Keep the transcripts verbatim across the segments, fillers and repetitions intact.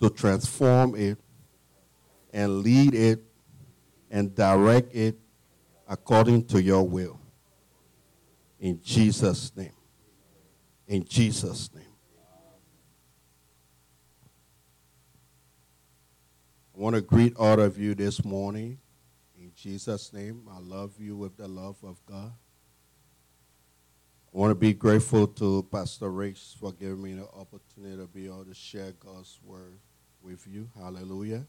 to transform it and lead it and direct it according to your will. In Jesus' name. In Jesus' name. I want to greet all of you this morning. In Jesus' name, I love you with the love of God. I want to be grateful to Pastor Rich for giving me the opportunity to be able to share God's word with you. Hallelujah.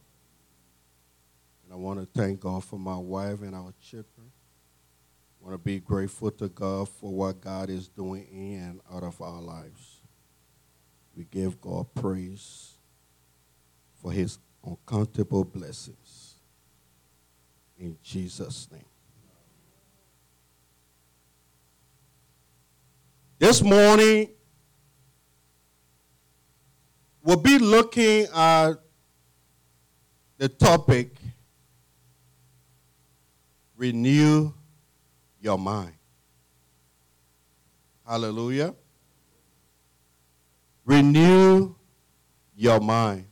And I want to thank God for my wife and our children. I want to be grateful to God for what God is doing in and out of our lives. We give God praise for his uncountable blessings. In Jesus' name. This morning, we'll be looking at the topic, renew your mind. Hallelujah. Renew your mind.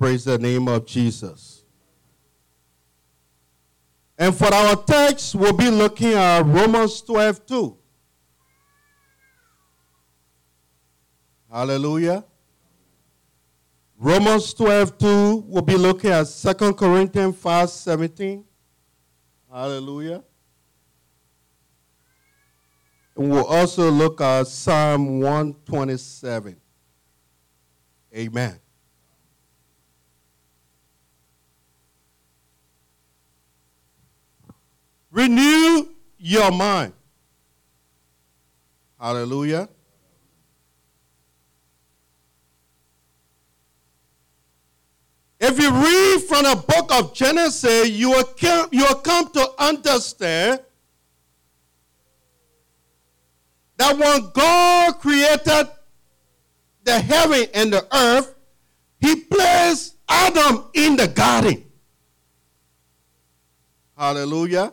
Praise the name of Jesus. And for our text, we'll be looking at Romans twelve two. Hallelujah. Romans twelve two. We'll be looking at Second Corinthians five seventeen. Hallelujah. And we'll also look at Psalm one twenty-seven. Amen. Renew your mind. Hallelujah. If you read from the book of Genesis, you will come, you will come to understand that when God created the heaven and the earth, he placed Adam in the garden. Hallelujah.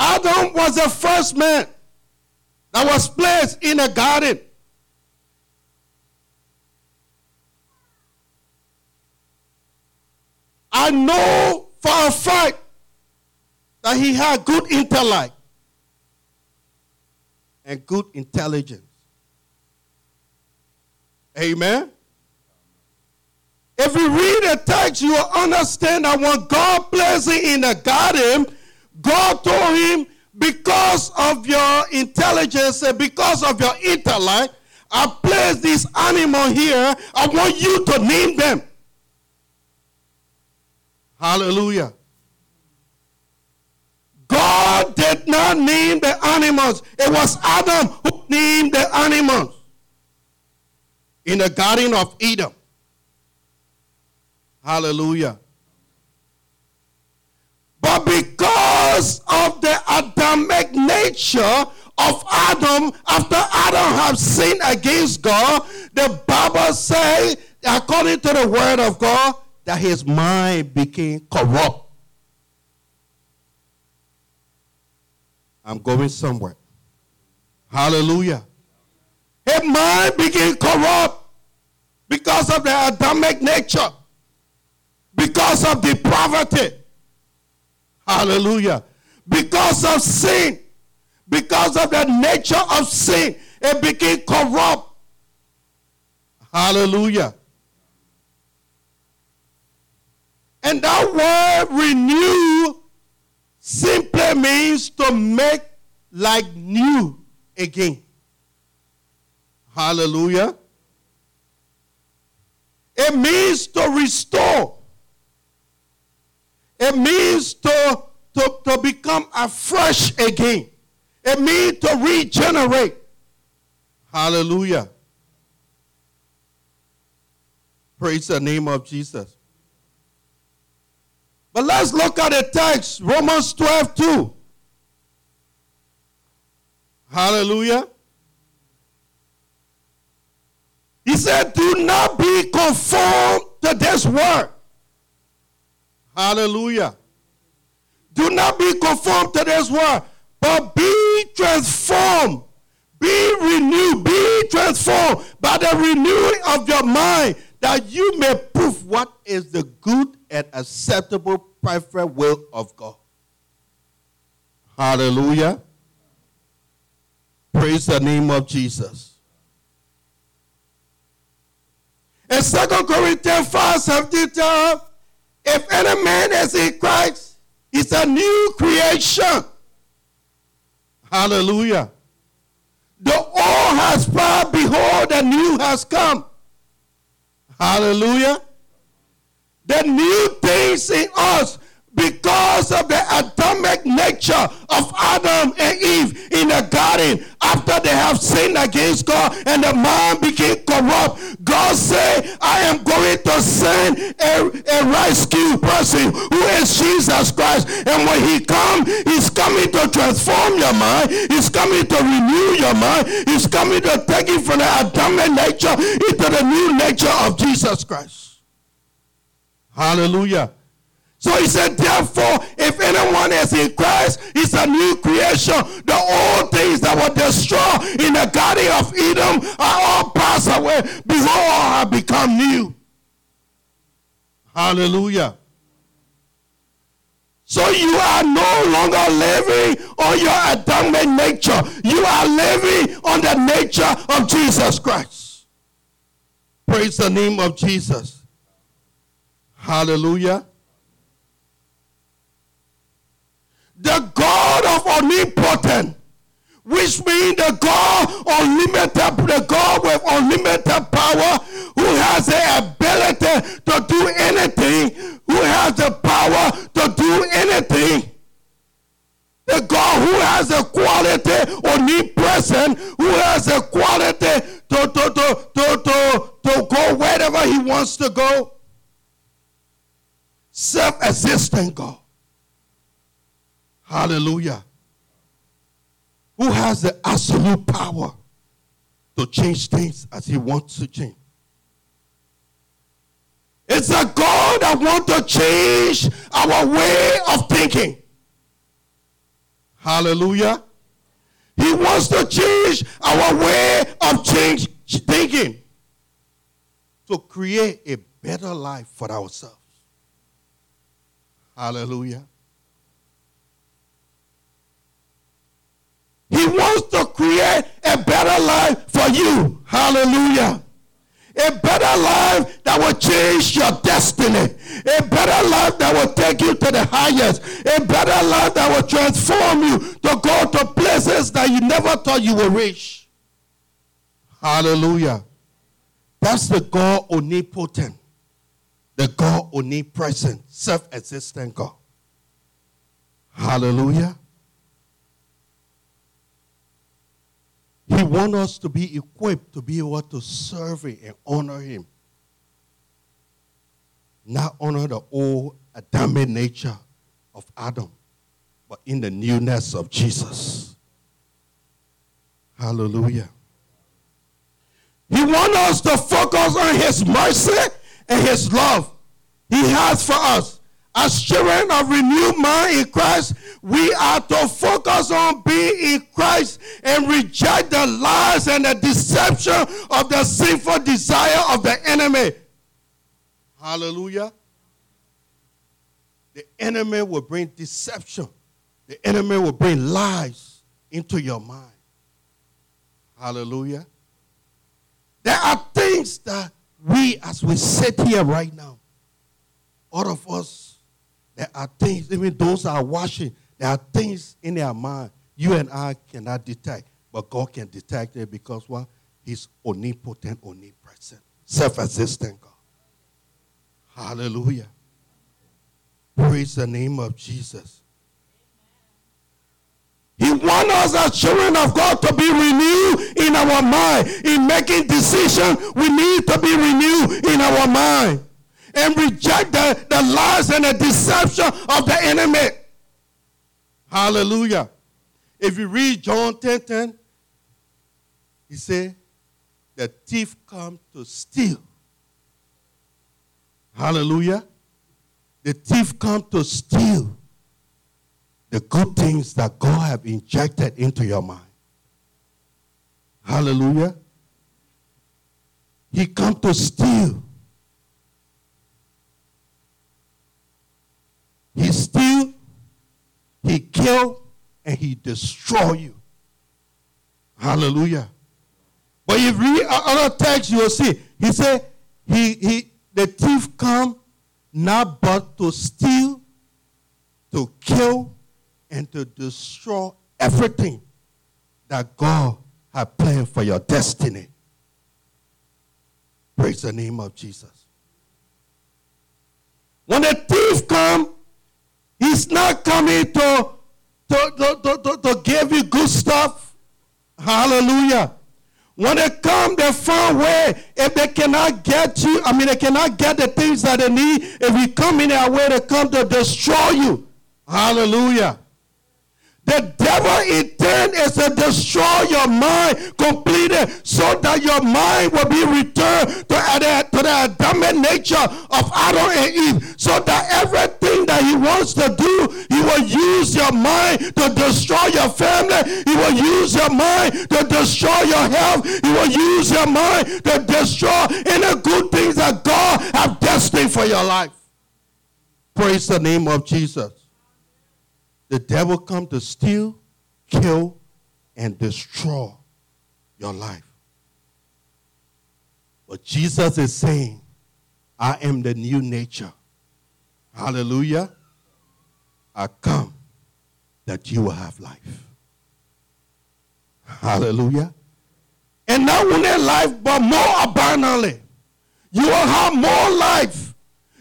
Adam was the first man that was placed in the garden. I know for a fact that he had good intellect and good intelligence. Amen. If you read the text, you will understand that when God placed him in the garden, God told him, because of your intelligence and because of your intellect, I placed this animal here. I want you to name them. Hallelujah. God did not name the animals. It was Adam who named the animals in the Garden of Eden. Hallelujah. But because of the Adamic nature of Adam, after Adam had sinned against God, the Bible says, according to the word of God, that his mind became corrupt. I'm going somewhere. Hallelujah. His mind became corrupt because of the Adamic nature, because of depravity. Hallelujah. Because of sin, because of the nature of sin, it became corrupt. Hallelujah. And that word renew simply means to make like new again. Hallelujah. It means to restore. It means to, to, to become afresh again. It means to regenerate. Hallelujah. Praise the name of Jesus. But let's look at the text, Romans twelve two. Hallelujah. He said, do not be conformed to this world. Hallelujah. Do not be conformed to this world, but be transformed, be renewed, be transformed by the renewing of your mind, that you may prove what is the good and acceptable perfect will of God. Hallelujah. Praise the name of Jesus. In Second Corinthians five seventeen, if any man is in Christ, he's a new creation. Hallelujah. The old has passed, behold, the new has come. Hallelujah. The new things in us, because of the atomic nature of Adam and Eve in the garden, after they have sinned against God and the man became corrupt, God said, I am going to send a, a rescue person who is Jesus Christ. And when he comes, he's coming to transform your mind. He's coming to renew your mind. He's coming to take you from the atomic nature into the new nature of Jesus Christ. Hallelujah. So he said, therefore, if anyone is in Christ, he's a new creation. The old things that were destroyed in the Garden of Eden are all passed away. Behold, all have become new. Hallelujah. So you are no longer living on your Adamic nature. You are living on the nature of Jesus Christ. Praise the name of Jesus. Hallelujah. The God of omnipotent, which means the God unlimited, the God with unlimited power, who has the ability to do anything, who has the power to do anything. The God who has the quality omnipresent, who has the quality to, to, to, to, to, to go wherever he wants to go. Self-existent God. Hallelujah. Who has the absolute power to change things as he wants to change. It's a God that wants to change our way of thinking. Hallelujah. He wants to change our way of change thinking to create a better life for ourselves. Hallelujah. He wants to create a better life for you. Hallelujah. A better life that will change your destiny. A better life that will take you to the highest. A better life that will transform you to go to places that you never thought you would reach. Hallelujah. That's the God omnipotent. The God omnipresent. Self-existent God. Hallelujah. He wants us to be equipped to be able to serve him and honor him. Not honor the old Adamic nature of Adam, but in the newness of Jesus. Hallelujah. He wants us to focus on his mercy and his love he has for us. As children of renewed mind in Christ, we are to focus on being in Christ and reject the lies and the deception of the sinful desire of the enemy. Hallelujah. The enemy will bring deception. The enemy will bring lies into your mind. Hallelujah. There are things that we, as we sit here right now, all of us, there are things, even those that are watching, there are things in their mind you and I cannot detect. But God can detect it because what? He's omnipotent, omnipresent, self-existent God. Hallelujah. Praise the name of Jesus. He wants us as children of God to be renewed in our mind. In making decisions, we need to be renewed in our mind. And reject the, the lies and the deception of the enemy. Hallelujah. If you read John ten ten, he said, the thief comes to steal. Hallelujah. The thief comes to steal the good things that God have injected into your mind. Hallelujah. He comes to steal. He steal, he kill, and he destroy you. Hallelujah. But if you read other text, you will see. He said, he, he, the thief come not but to steal, to kill, and to destroy everything that God had planned for your destiny. Praise the name of Jesus. When the thief comes, he's not coming to, to, to, to, to, to give you good stuff. Hallelujah. When they come, they find way. If they cannot get you, I mean, they cannot get the things that they need. If you come in their way, they come to destroy you. Hallelujah. The devil intent is to destroy your mind completely so that your mind will be returned to, to the Adamic nature of Adam and Eve, so that everything that he wants to do, he will use your mind to destroy your family. He will use your mind to destroy your health. He will use your mind to destroy any good things that God has destined for your life. Praise the name of Jesus. The devil comes to steal, kill, and destroy your life. But Jesus is saying, I am the new nature. Hallelujah. I come that you will have life. Hallelujah. And not only life, but more abundantly. You will have more life.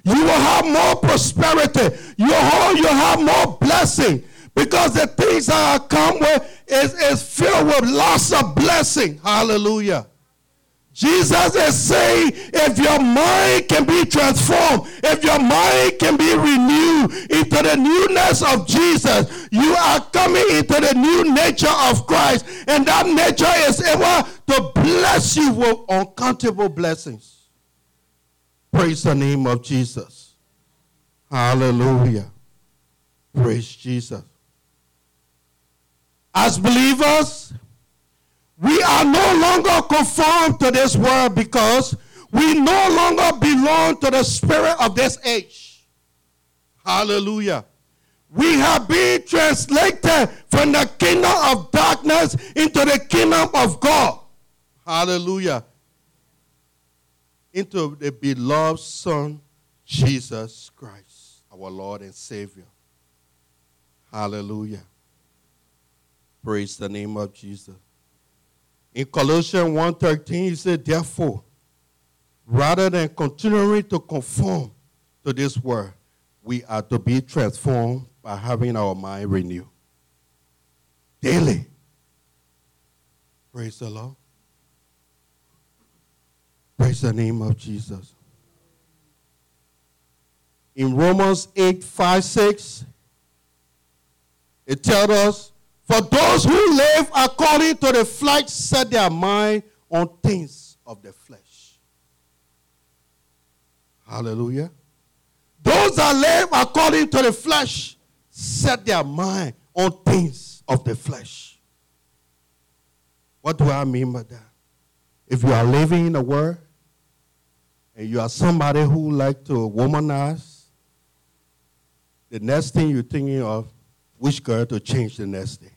You will have more prosperity. You will have, you will have more blessing, because the things that I come with is, is filled with lots of blessing. Hallelujah. Jesus is saying, if your mind can be transformed, if your mind can be renewed into the newness of Jesus, you are coming into the new nature of Christ. And that nature is able to bless you with uncountable blessings. Praise the name of Jesus. Hallelujah. Praise Jesus. As believers, we are no longer conformed to this world, because we no longer belong to the spirit of this age. Hallelujah. We have been translated from the kingdom of darkness into the kingdom of God. Hallelujah. Into the beloved Son, Jesus Christ, our Lord and Savior. Hallelujah. Praise the name of Jesus. In Colossians one thirteen, he said, therefore, rather than continuing to conform to this world, we are to be transformed by having our mind renewed daily. Praise the Lord. Praise the name of Jesus. In Romans eight, five, six, it tells us, for those who live according to the flesh set their mind on things of the flesh. Hallelujah. Those that live according to the flesh set their mind on things of the flesh. What do I mean by that? If you are living in the world, and you are somebody who like to womanize, the next thing you're thinking of, which girl to change the next day.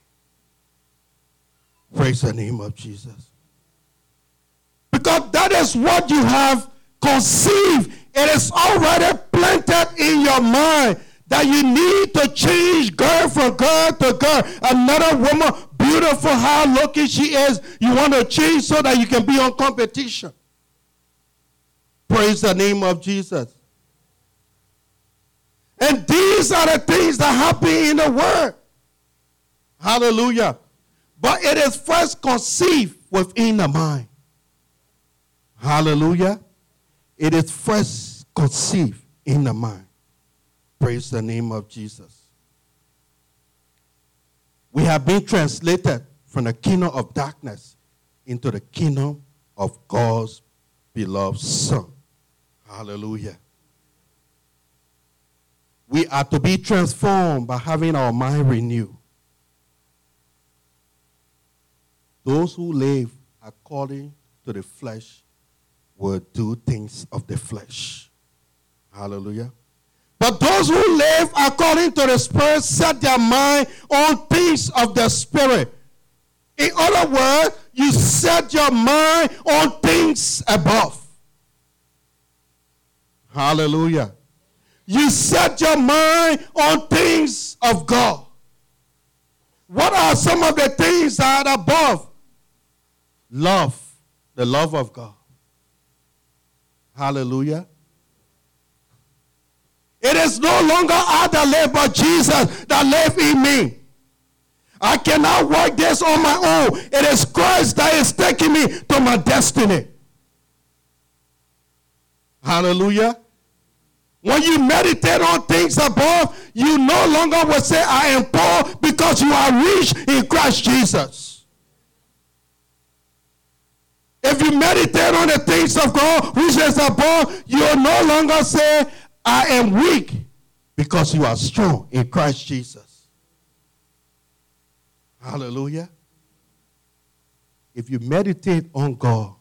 Praise the name of Jesus. Because that is what you have conceived. It is already planted in your mind that you need to change girl from girl to girl. Another woman, beautiful, how looking she is, you want to change so that you can be on competition. Praise the name of Jesus. And these are the things that happen in the world. Hallelujah. But it is first conceived within the mind. Hallelujah. It is first conceived in the mind. Praise the name of Jesus. We have been translated from the kingdom of darkness into the kingdom of God's beloved Son. Hallelujah. We are to be transformed by having our mind renewed. Those who live according to the flesh will do things of the flesh. Hallelujah. But those who live according to the Spirit set their mind on things of the Spirit. In other words, you set your mind on things above. Hallelujah. You set your mind on things of God. What are some of the things that are above? Love, the love of God. Hallelujah. It is no longer I that live, but Jesus that live in me. I cannot work this on my own. It is Christ that is taking me to my destiny. Hallelujah. When you meditate on things above, you no longer will say, I am poor, because you are rich in Christ Jesus. If you meditate on the things of God, which is above, you will no longer say, I am weak, because you are strong in Christ Jesus. Hallelujah. If you meditate on God,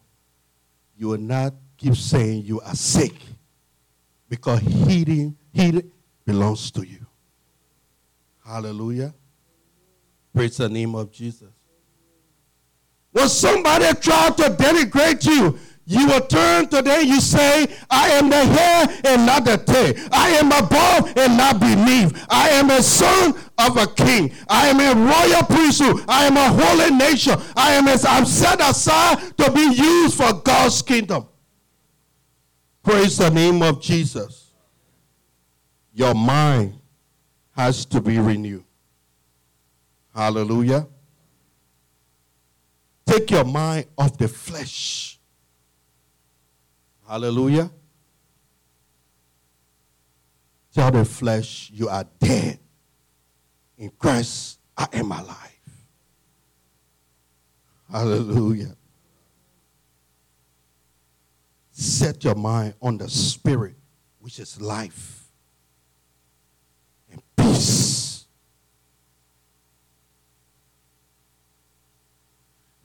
you will not keep saying you are sick, because healing, healing belongs to you. Hallelujah. Praise the name of Jesus. When somebody tries to denigrate you, you will turn to them, you say, I am the head and not the tail. I am above and not beneath. I am a son of a king. I am a royal priesthood. I am a holy nation. I am as I'm set aside to be used for God's kingdom. Praise the name of Jesus. Your mind has to be renewed. Hallelujah. Take your mind off the flesh. Hallelujah. Tell the flesh, you are dead. In Christ, I am alive. Hallelujah. Set your mind on the Spirit, which is life and peace.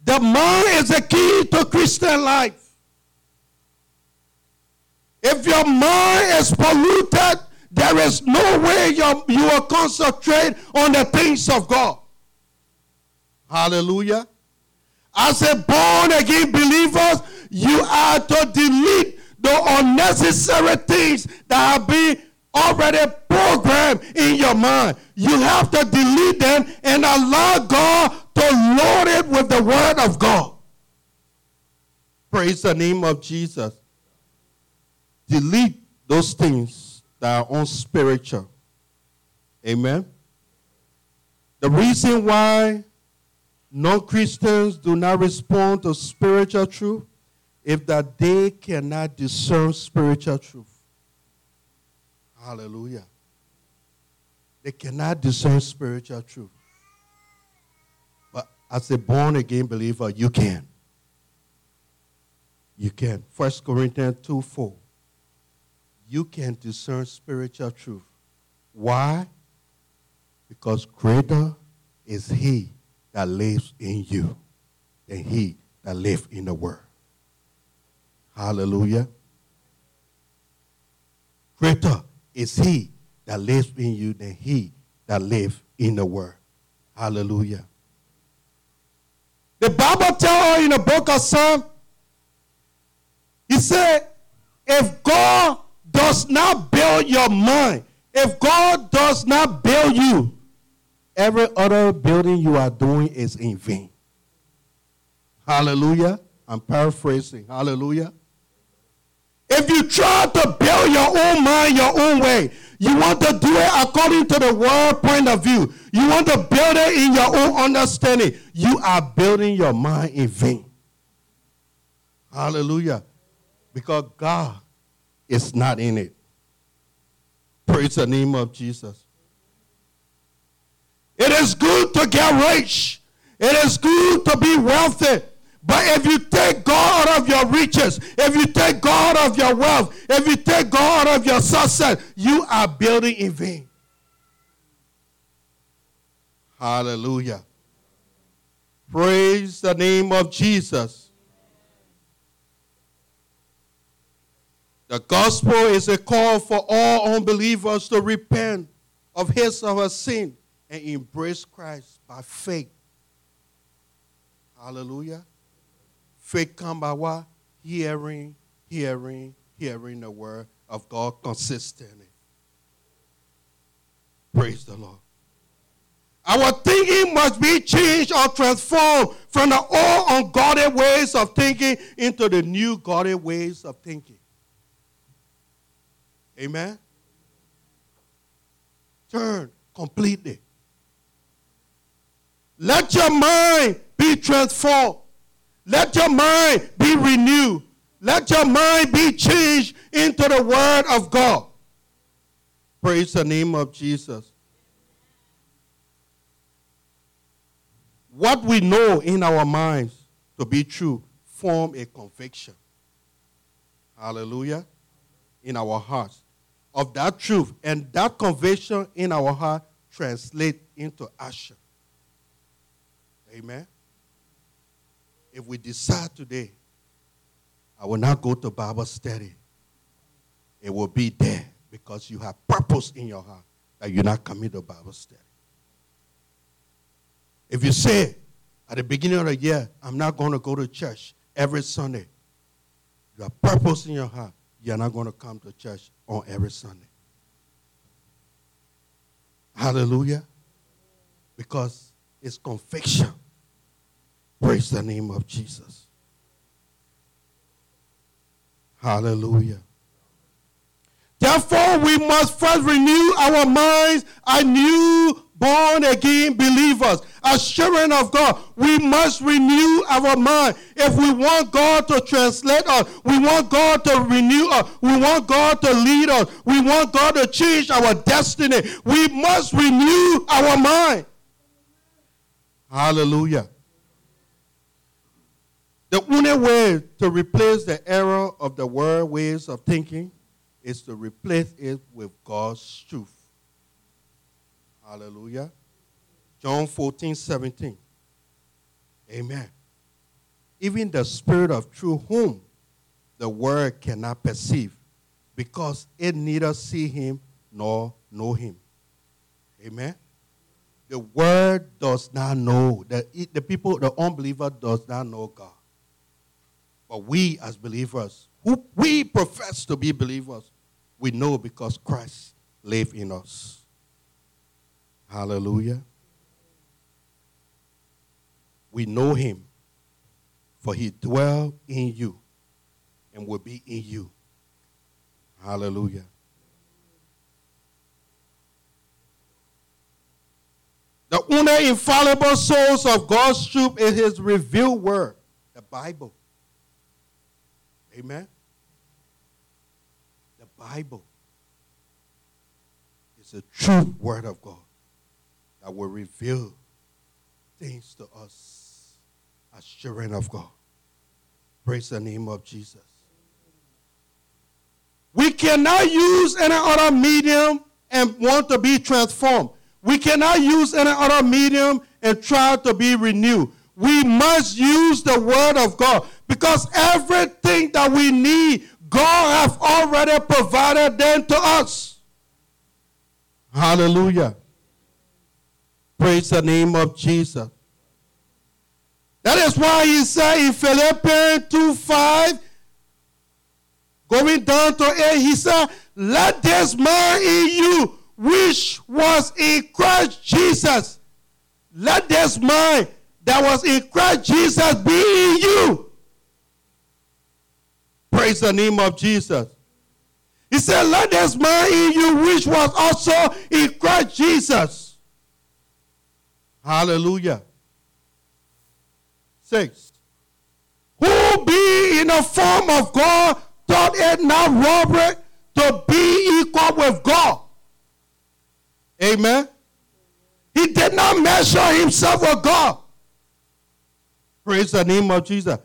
The mind is the key to Christian life. If your mind is polluted, there is no way you, you will concentrate on the things of God. Hallelujah. As a born-again believer, you are to delete the unnecessary things that have been already programmed in your mind. You have to delete them and allow God to load it with the Word of God. Praise the name of Jesus. Delete those things that are unspiritual. Amen. The reason why non-Christians do not respond to spiritual truth is that they cannot discern spiritual truth. Hallelujah. They cannot discern spiritual truth. But as a born-again believer, you can. You can. First Corinthians two four. You can discern spiritual truth. Why? Because greater is he that lives in you than he that lives in the world. Hallelujah. Greater is he that lives in you than he that lives in the world. Hallelujah. The Bible tells us in the book of Psalms, he said, if God does not build your mind, if God does not build you, every other building you are doing is in vain. Hallelujah. I'm paraphrasing. Hallelujah. If you try to build your own mind your own way, you want to do it according to the world point of view, you want to build it in your own understanding, you are building your mind in vain. Hallelujah. Because God is not in it. Praise the name of Jesus. It is good to get rich. It is good to be wealthy. But if you take God out of your riches, if you take God out of your wealth, if you take God out of your success, you are building in vain. Hallelujah. Praise the name of Jesus. The gospel is a call for all unbelievers to repent of his or her sin and embrace Christ by faith. Hallelujah. Faith comes by what? Hearing, hearing, hearing the word of God consistently. Praise the Lord. Our thinking must be changed or transformed from the old ungodly ways of thinking into the new godly ways of thinking. Amen? Turn completely. Let your mind be transformed. Let your mind be renewed. Let your mind be changed into the word of God. Praise the name of Jesus. What we know in our minds to be true form a conviction. Hallelujah. In our hearts of that truth, and that conviction in our heart translate into action. Amen. If we decide today, I will not go to Bible study, it will be there because you have purpose in your heart that you not commit to Bible study. If you say, at the beginning of the year, I'm not going to go to church every Sunday, you have purpose in your heart, you're not going to come to church on every Sunday. Hallelujah. Because it's conviction. Praise the name of Jesus. Hallelujah. Therefore, we must first renew our minds as new born-again believers. As children of God, we must renew our mind. If we want God to translate us, we want God to renew us, we want God to lead us, we want God to change our destiny, we must renew our mind. Hallelujah. The only way to replace the error of the world ways of thinking is to replace it with God's truth. Hallelujah. John fourteen, seventeen. Amen. Even the Spirit of truth whom the world cannot perceive because it neither see him nor know him. Amen. The world does not know. The, the people, the unbeliever does not know God. But we as believers, who we profess to be believers, we know because Christ lives in us. Hallelujah. We know him, for he dwells in you and will be in you. Hallelujah. The only infallible source of God's truth is his revealed word, the Bible. Amen. The Bible is the true word of God that will reveal things to us as children of God. Praise the name of Jesus. We cannot use any other medium and want to be transformed. We cannot use any other medium and try to be renewed. We must use the word of God because everything that we need, God has already provided them to us. Hallelujah. Praise the name of Jesus. That is why he said in Philippians two five, going down to eight, he said, let this mind in you, which was in Christ Jesus. Let this mind that was in Christ Jesus be in you. Praise the name of Jesus. He said, let this mind in you, which was also in Christ Jesus. Hallelujah. Six. Who be in the form of God thought it not robbery to be equal with God. Amen. He did not measure himself with God. Praise the name of Jesus.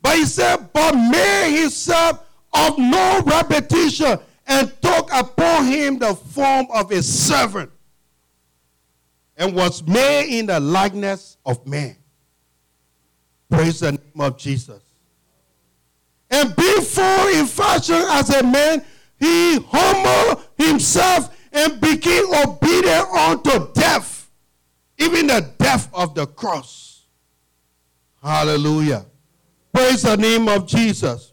But he said, but made himself of no reputation and took upon him the form of a servant. And was made in the likeness of man. Praise the name of Jesus. and be full in fashion as a man, he humbled himself and became obedient unto death, even the death of the cross. Hallelujah. Praise the name of Jesus.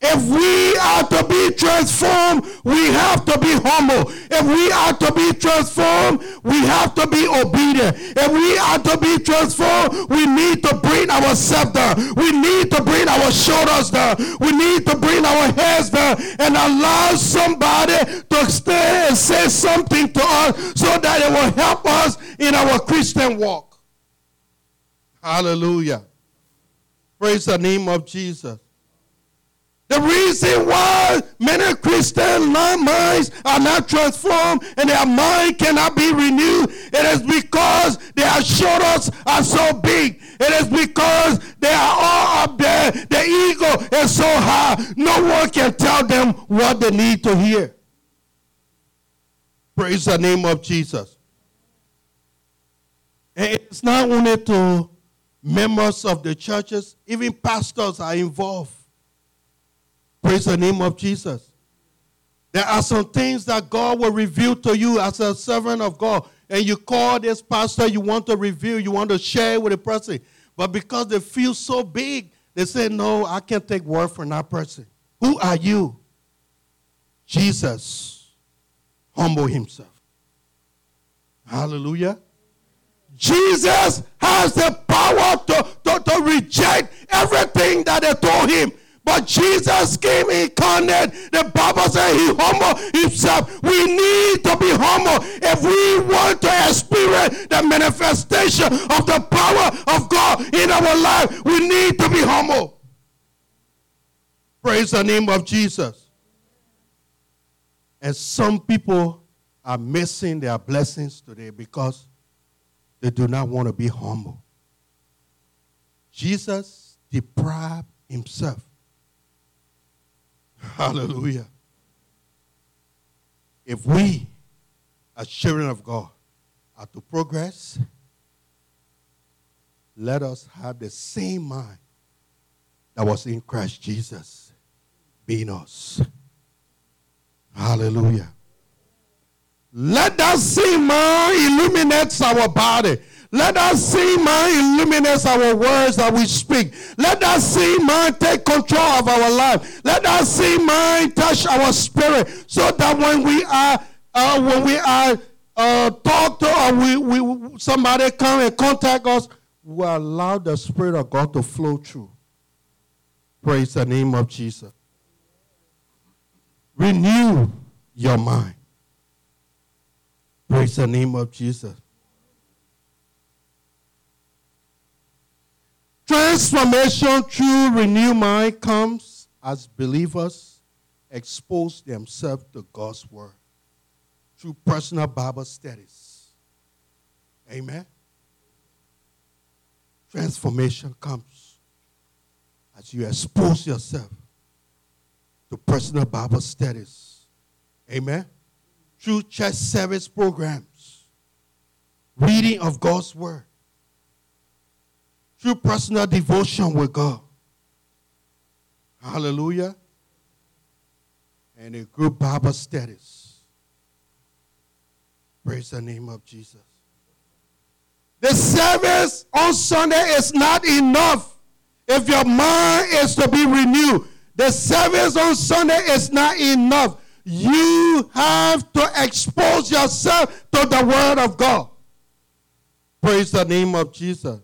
If we are to be transformed, we have to be humble. If we are to be transformed, we have to be obedient. If we are to be transformed, we need to bring ourselves down. We need to bring our shoulders down. We need to bring our heads down and allow somebody to stay and say something to us so that it will help us in our Christian walk. Hallelujah. Praise the name of Jesus. The reason why many Christian minds are not transformed and their mind cannot be renewed, it is because their shoulders are so big. It is because they are all up there. Their ego is so high. No one can tell them what they need to hear. Praise the name of Jesus. And it's not only to members of the churches, even pastors are involved. Praise the name of Jesus. There are some things that God will reveal to you as a servant of God. And you call this pastor, you want to reveal, you want to share with a person. But because they feel so big, they say, no, I can't take word from that person. Who are you? Jesus humbled himself. Hallelujah. Jesus has the power to, to, to reject everything that they told him. But Jesus came incarnate. The Bible says he humbled himself. We need to be humble if we want to experience the manifestation of the power of God in our life. We need to be humble. Praise the name of Jesus. And some people are missing their blessings today because they do not want to be humble. Jesus deprived himself. Hallelujah. If we, as children of God, are to progress, let us have the same mind that was in Christ Jesus be in us. Hallelujah. Let that same mind illuminate our body. Let that same mind illuminate our words that we speak. Let that same mind take control of our life. Let that same mind touch our spirit, so that when we are, uh, when we are uh, talked to, or we, we somebody come and contact us, we allow the Spirit of God to flow through. Praise the name of Jesus. Renew your mind. Praise the name of Jesus. Transformation through renewed mind comes as believers expose themselves to God's word through personal Bible studies. Amen. Transformation comes as you expose yourself to personal Bible studies. Amen. Through church service programs, reading of God's word, through personal devotion with God. Hallelujah. And a group Bible studies. Praise the name of Jesus. The service on Sunday is not enough if your mind is to be renewed. The service on Sunday is not enough. You have to expose yourself to the word of God. Praise the name of Jesus.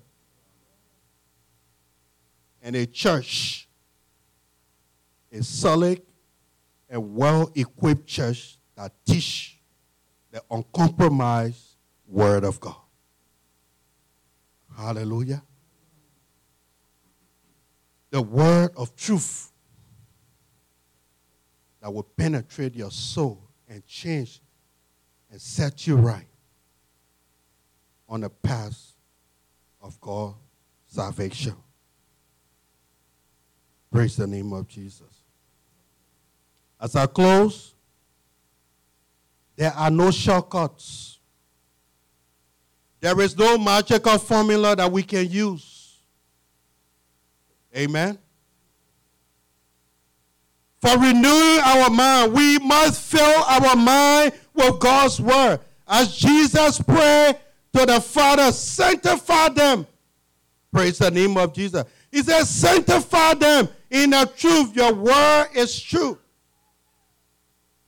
And a church, a solid and well-equipped church that teach the uncompromised word of God. Hallelujah. The word of truth that will penetrate your soul and change and set you right on the path of God's salvation. Praise the name of Jesus. As I close, there are no shortcuts. There is no magical formula that we can use. Amen. For renewing our mind, we must fill our mind with God's word. As Jesus prayed to the Father, sanctify them. Praise the name of Jesus. He said, sanctify them in the truth. Your word is true.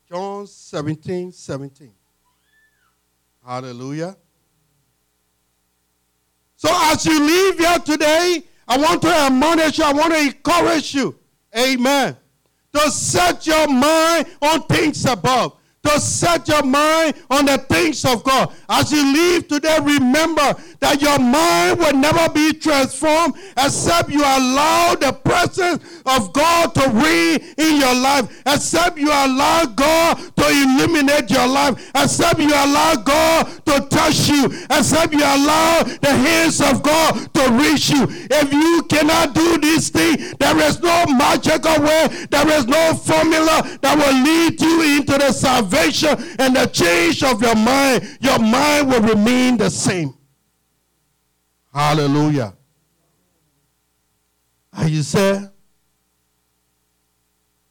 John seventeen, seventeen. Hallelujah. So as you leave here today, I want to admonish you. I want to encourage you. Amen. To set your mind on things above. To set your mind on the things of God. As you leave today, remember that your mind will never be transformed except you allow the presence of God to reign in your life. Except you allow God to illuminate your life. Except you allow God to touch you. Except you allow the hands of God to reach you. If you cannot do this thing, there is no magical way. There is no formula that will lead you into the salvation and the change of your mind. Your mind will remain the same. Hallelujah. And you say,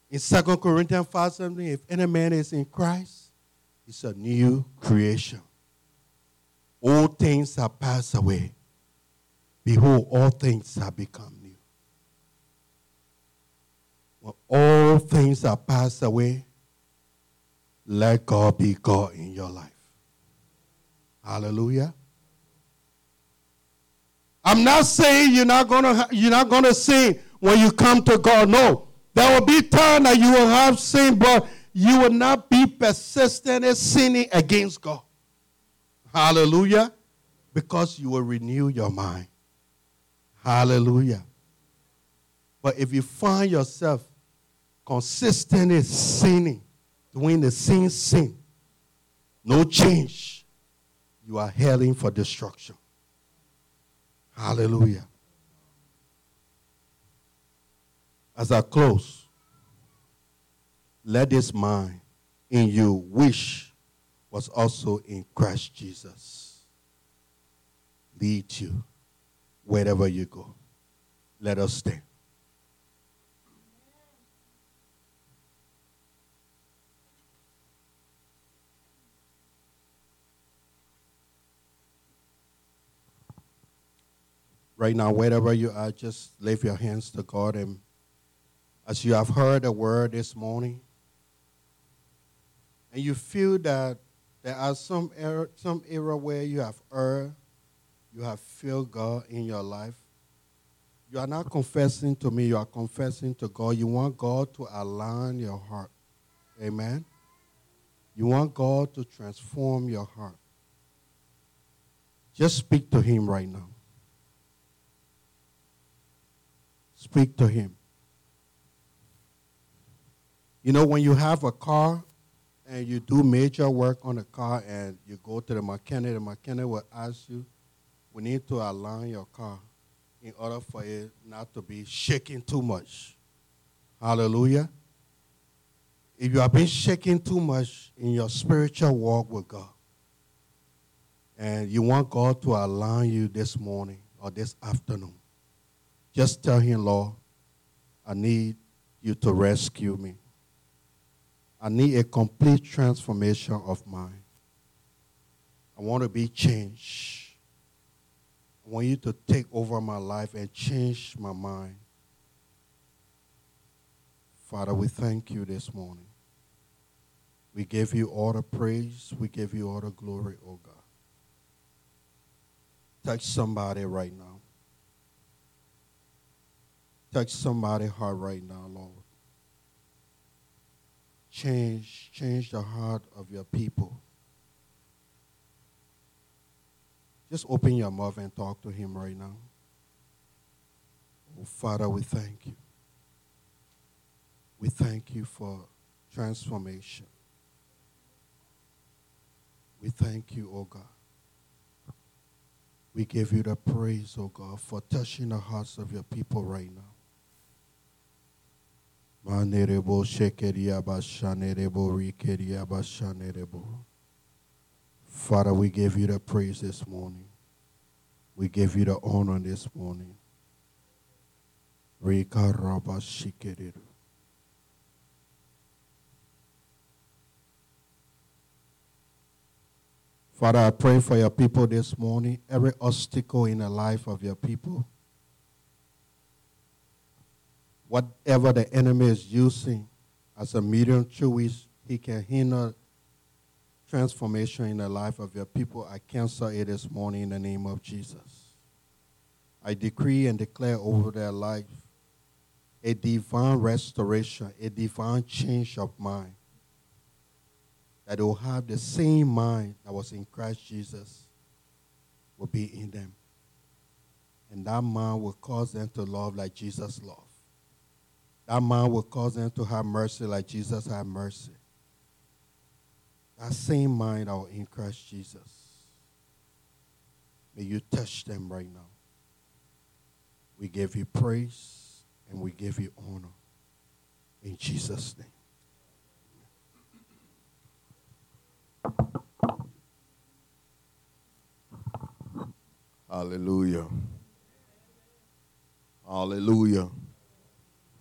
in Second Corinthians five seventeen, if any man is in Christ, it's a new creation. All things are passed away. Behold, all things have become new. When all things are passed away, let God be God in your life. Hallelujah. I'm not saying you're not gonna you're not gonna sin when you come to God. No, there will be time that you will have sin, but you will not be persistent in sinning against God. Hallelujah, because you will renew your mind. Hallelujah. But if you find yourself consistent in sinning, doing the same sin, no change, you are heading for destruction. Hallelujah. As I close, let this mind in you, which was also in Christ Jesus, lead you wherever you go. Let us stand. Right now, wherever you are, just lift your hands to God. And as you have heard the word this morning, and you feel that there are some error, some area where you have erred, you have failed God in your life, you are not confessing to me, you are confessing to God. You want God to align your heart. Amen? You want God to transform your heart. Just speak to him right now. Speak to him. You know, when you have a car and you do major work on a car and you go to the mechanic, the mechanic will ask you, we need to align your car in order for it not to be shaking too much. Hallelujah. If you have been shaking too much in your spiritual walk with God and you want God to align you this morning or this afternoon, just tell him, Lord, I need you to rescue me. I need a complete transformation of mind. I want to be changed. I want you to take over my life and change my mind. Father, we thank you this morning. We give you all the praise. We give you all the glory, oh God. Touch somebody right now. Touch somebody's heart right now, Lord. Change, change the heart of your people. Just open your mouth and talk to him right now. Oh, Father, we thank you. We thank you for transformation. We thank you, oh God. We give you the praise, oh God, for touching the hearts of your people right now. Manerebo shekeriaba shanerebo rikeriaba shanerebo. Father, we give you the praise this morning. We give you the honor this morning. Rikaraba shikeriru. Father, I pray for your people this morning, every obstacle in the life of your people. Whatever the enemy is using as a medium through which he can hinder transformation in the life of your people, I cancel it this morning in the name of Jesus. I decree and declare over their life a divine restoration, a divine change of mind, that they will have the same mind that was in Christ Jesus will be in them. And that mind will cause them to love like Jesus loved. That mind will cause them to have mercy like Jesus had mercy. That same mind that was in Christ Jesus. May you touch them right now. We give you praise and we give you honor. In Jesus' name. Hallelujah. Hallelujah.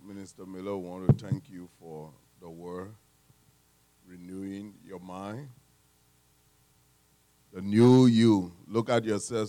Minister Miller, I want to thank you for the word, renewing your mind. The new you. Look at yourself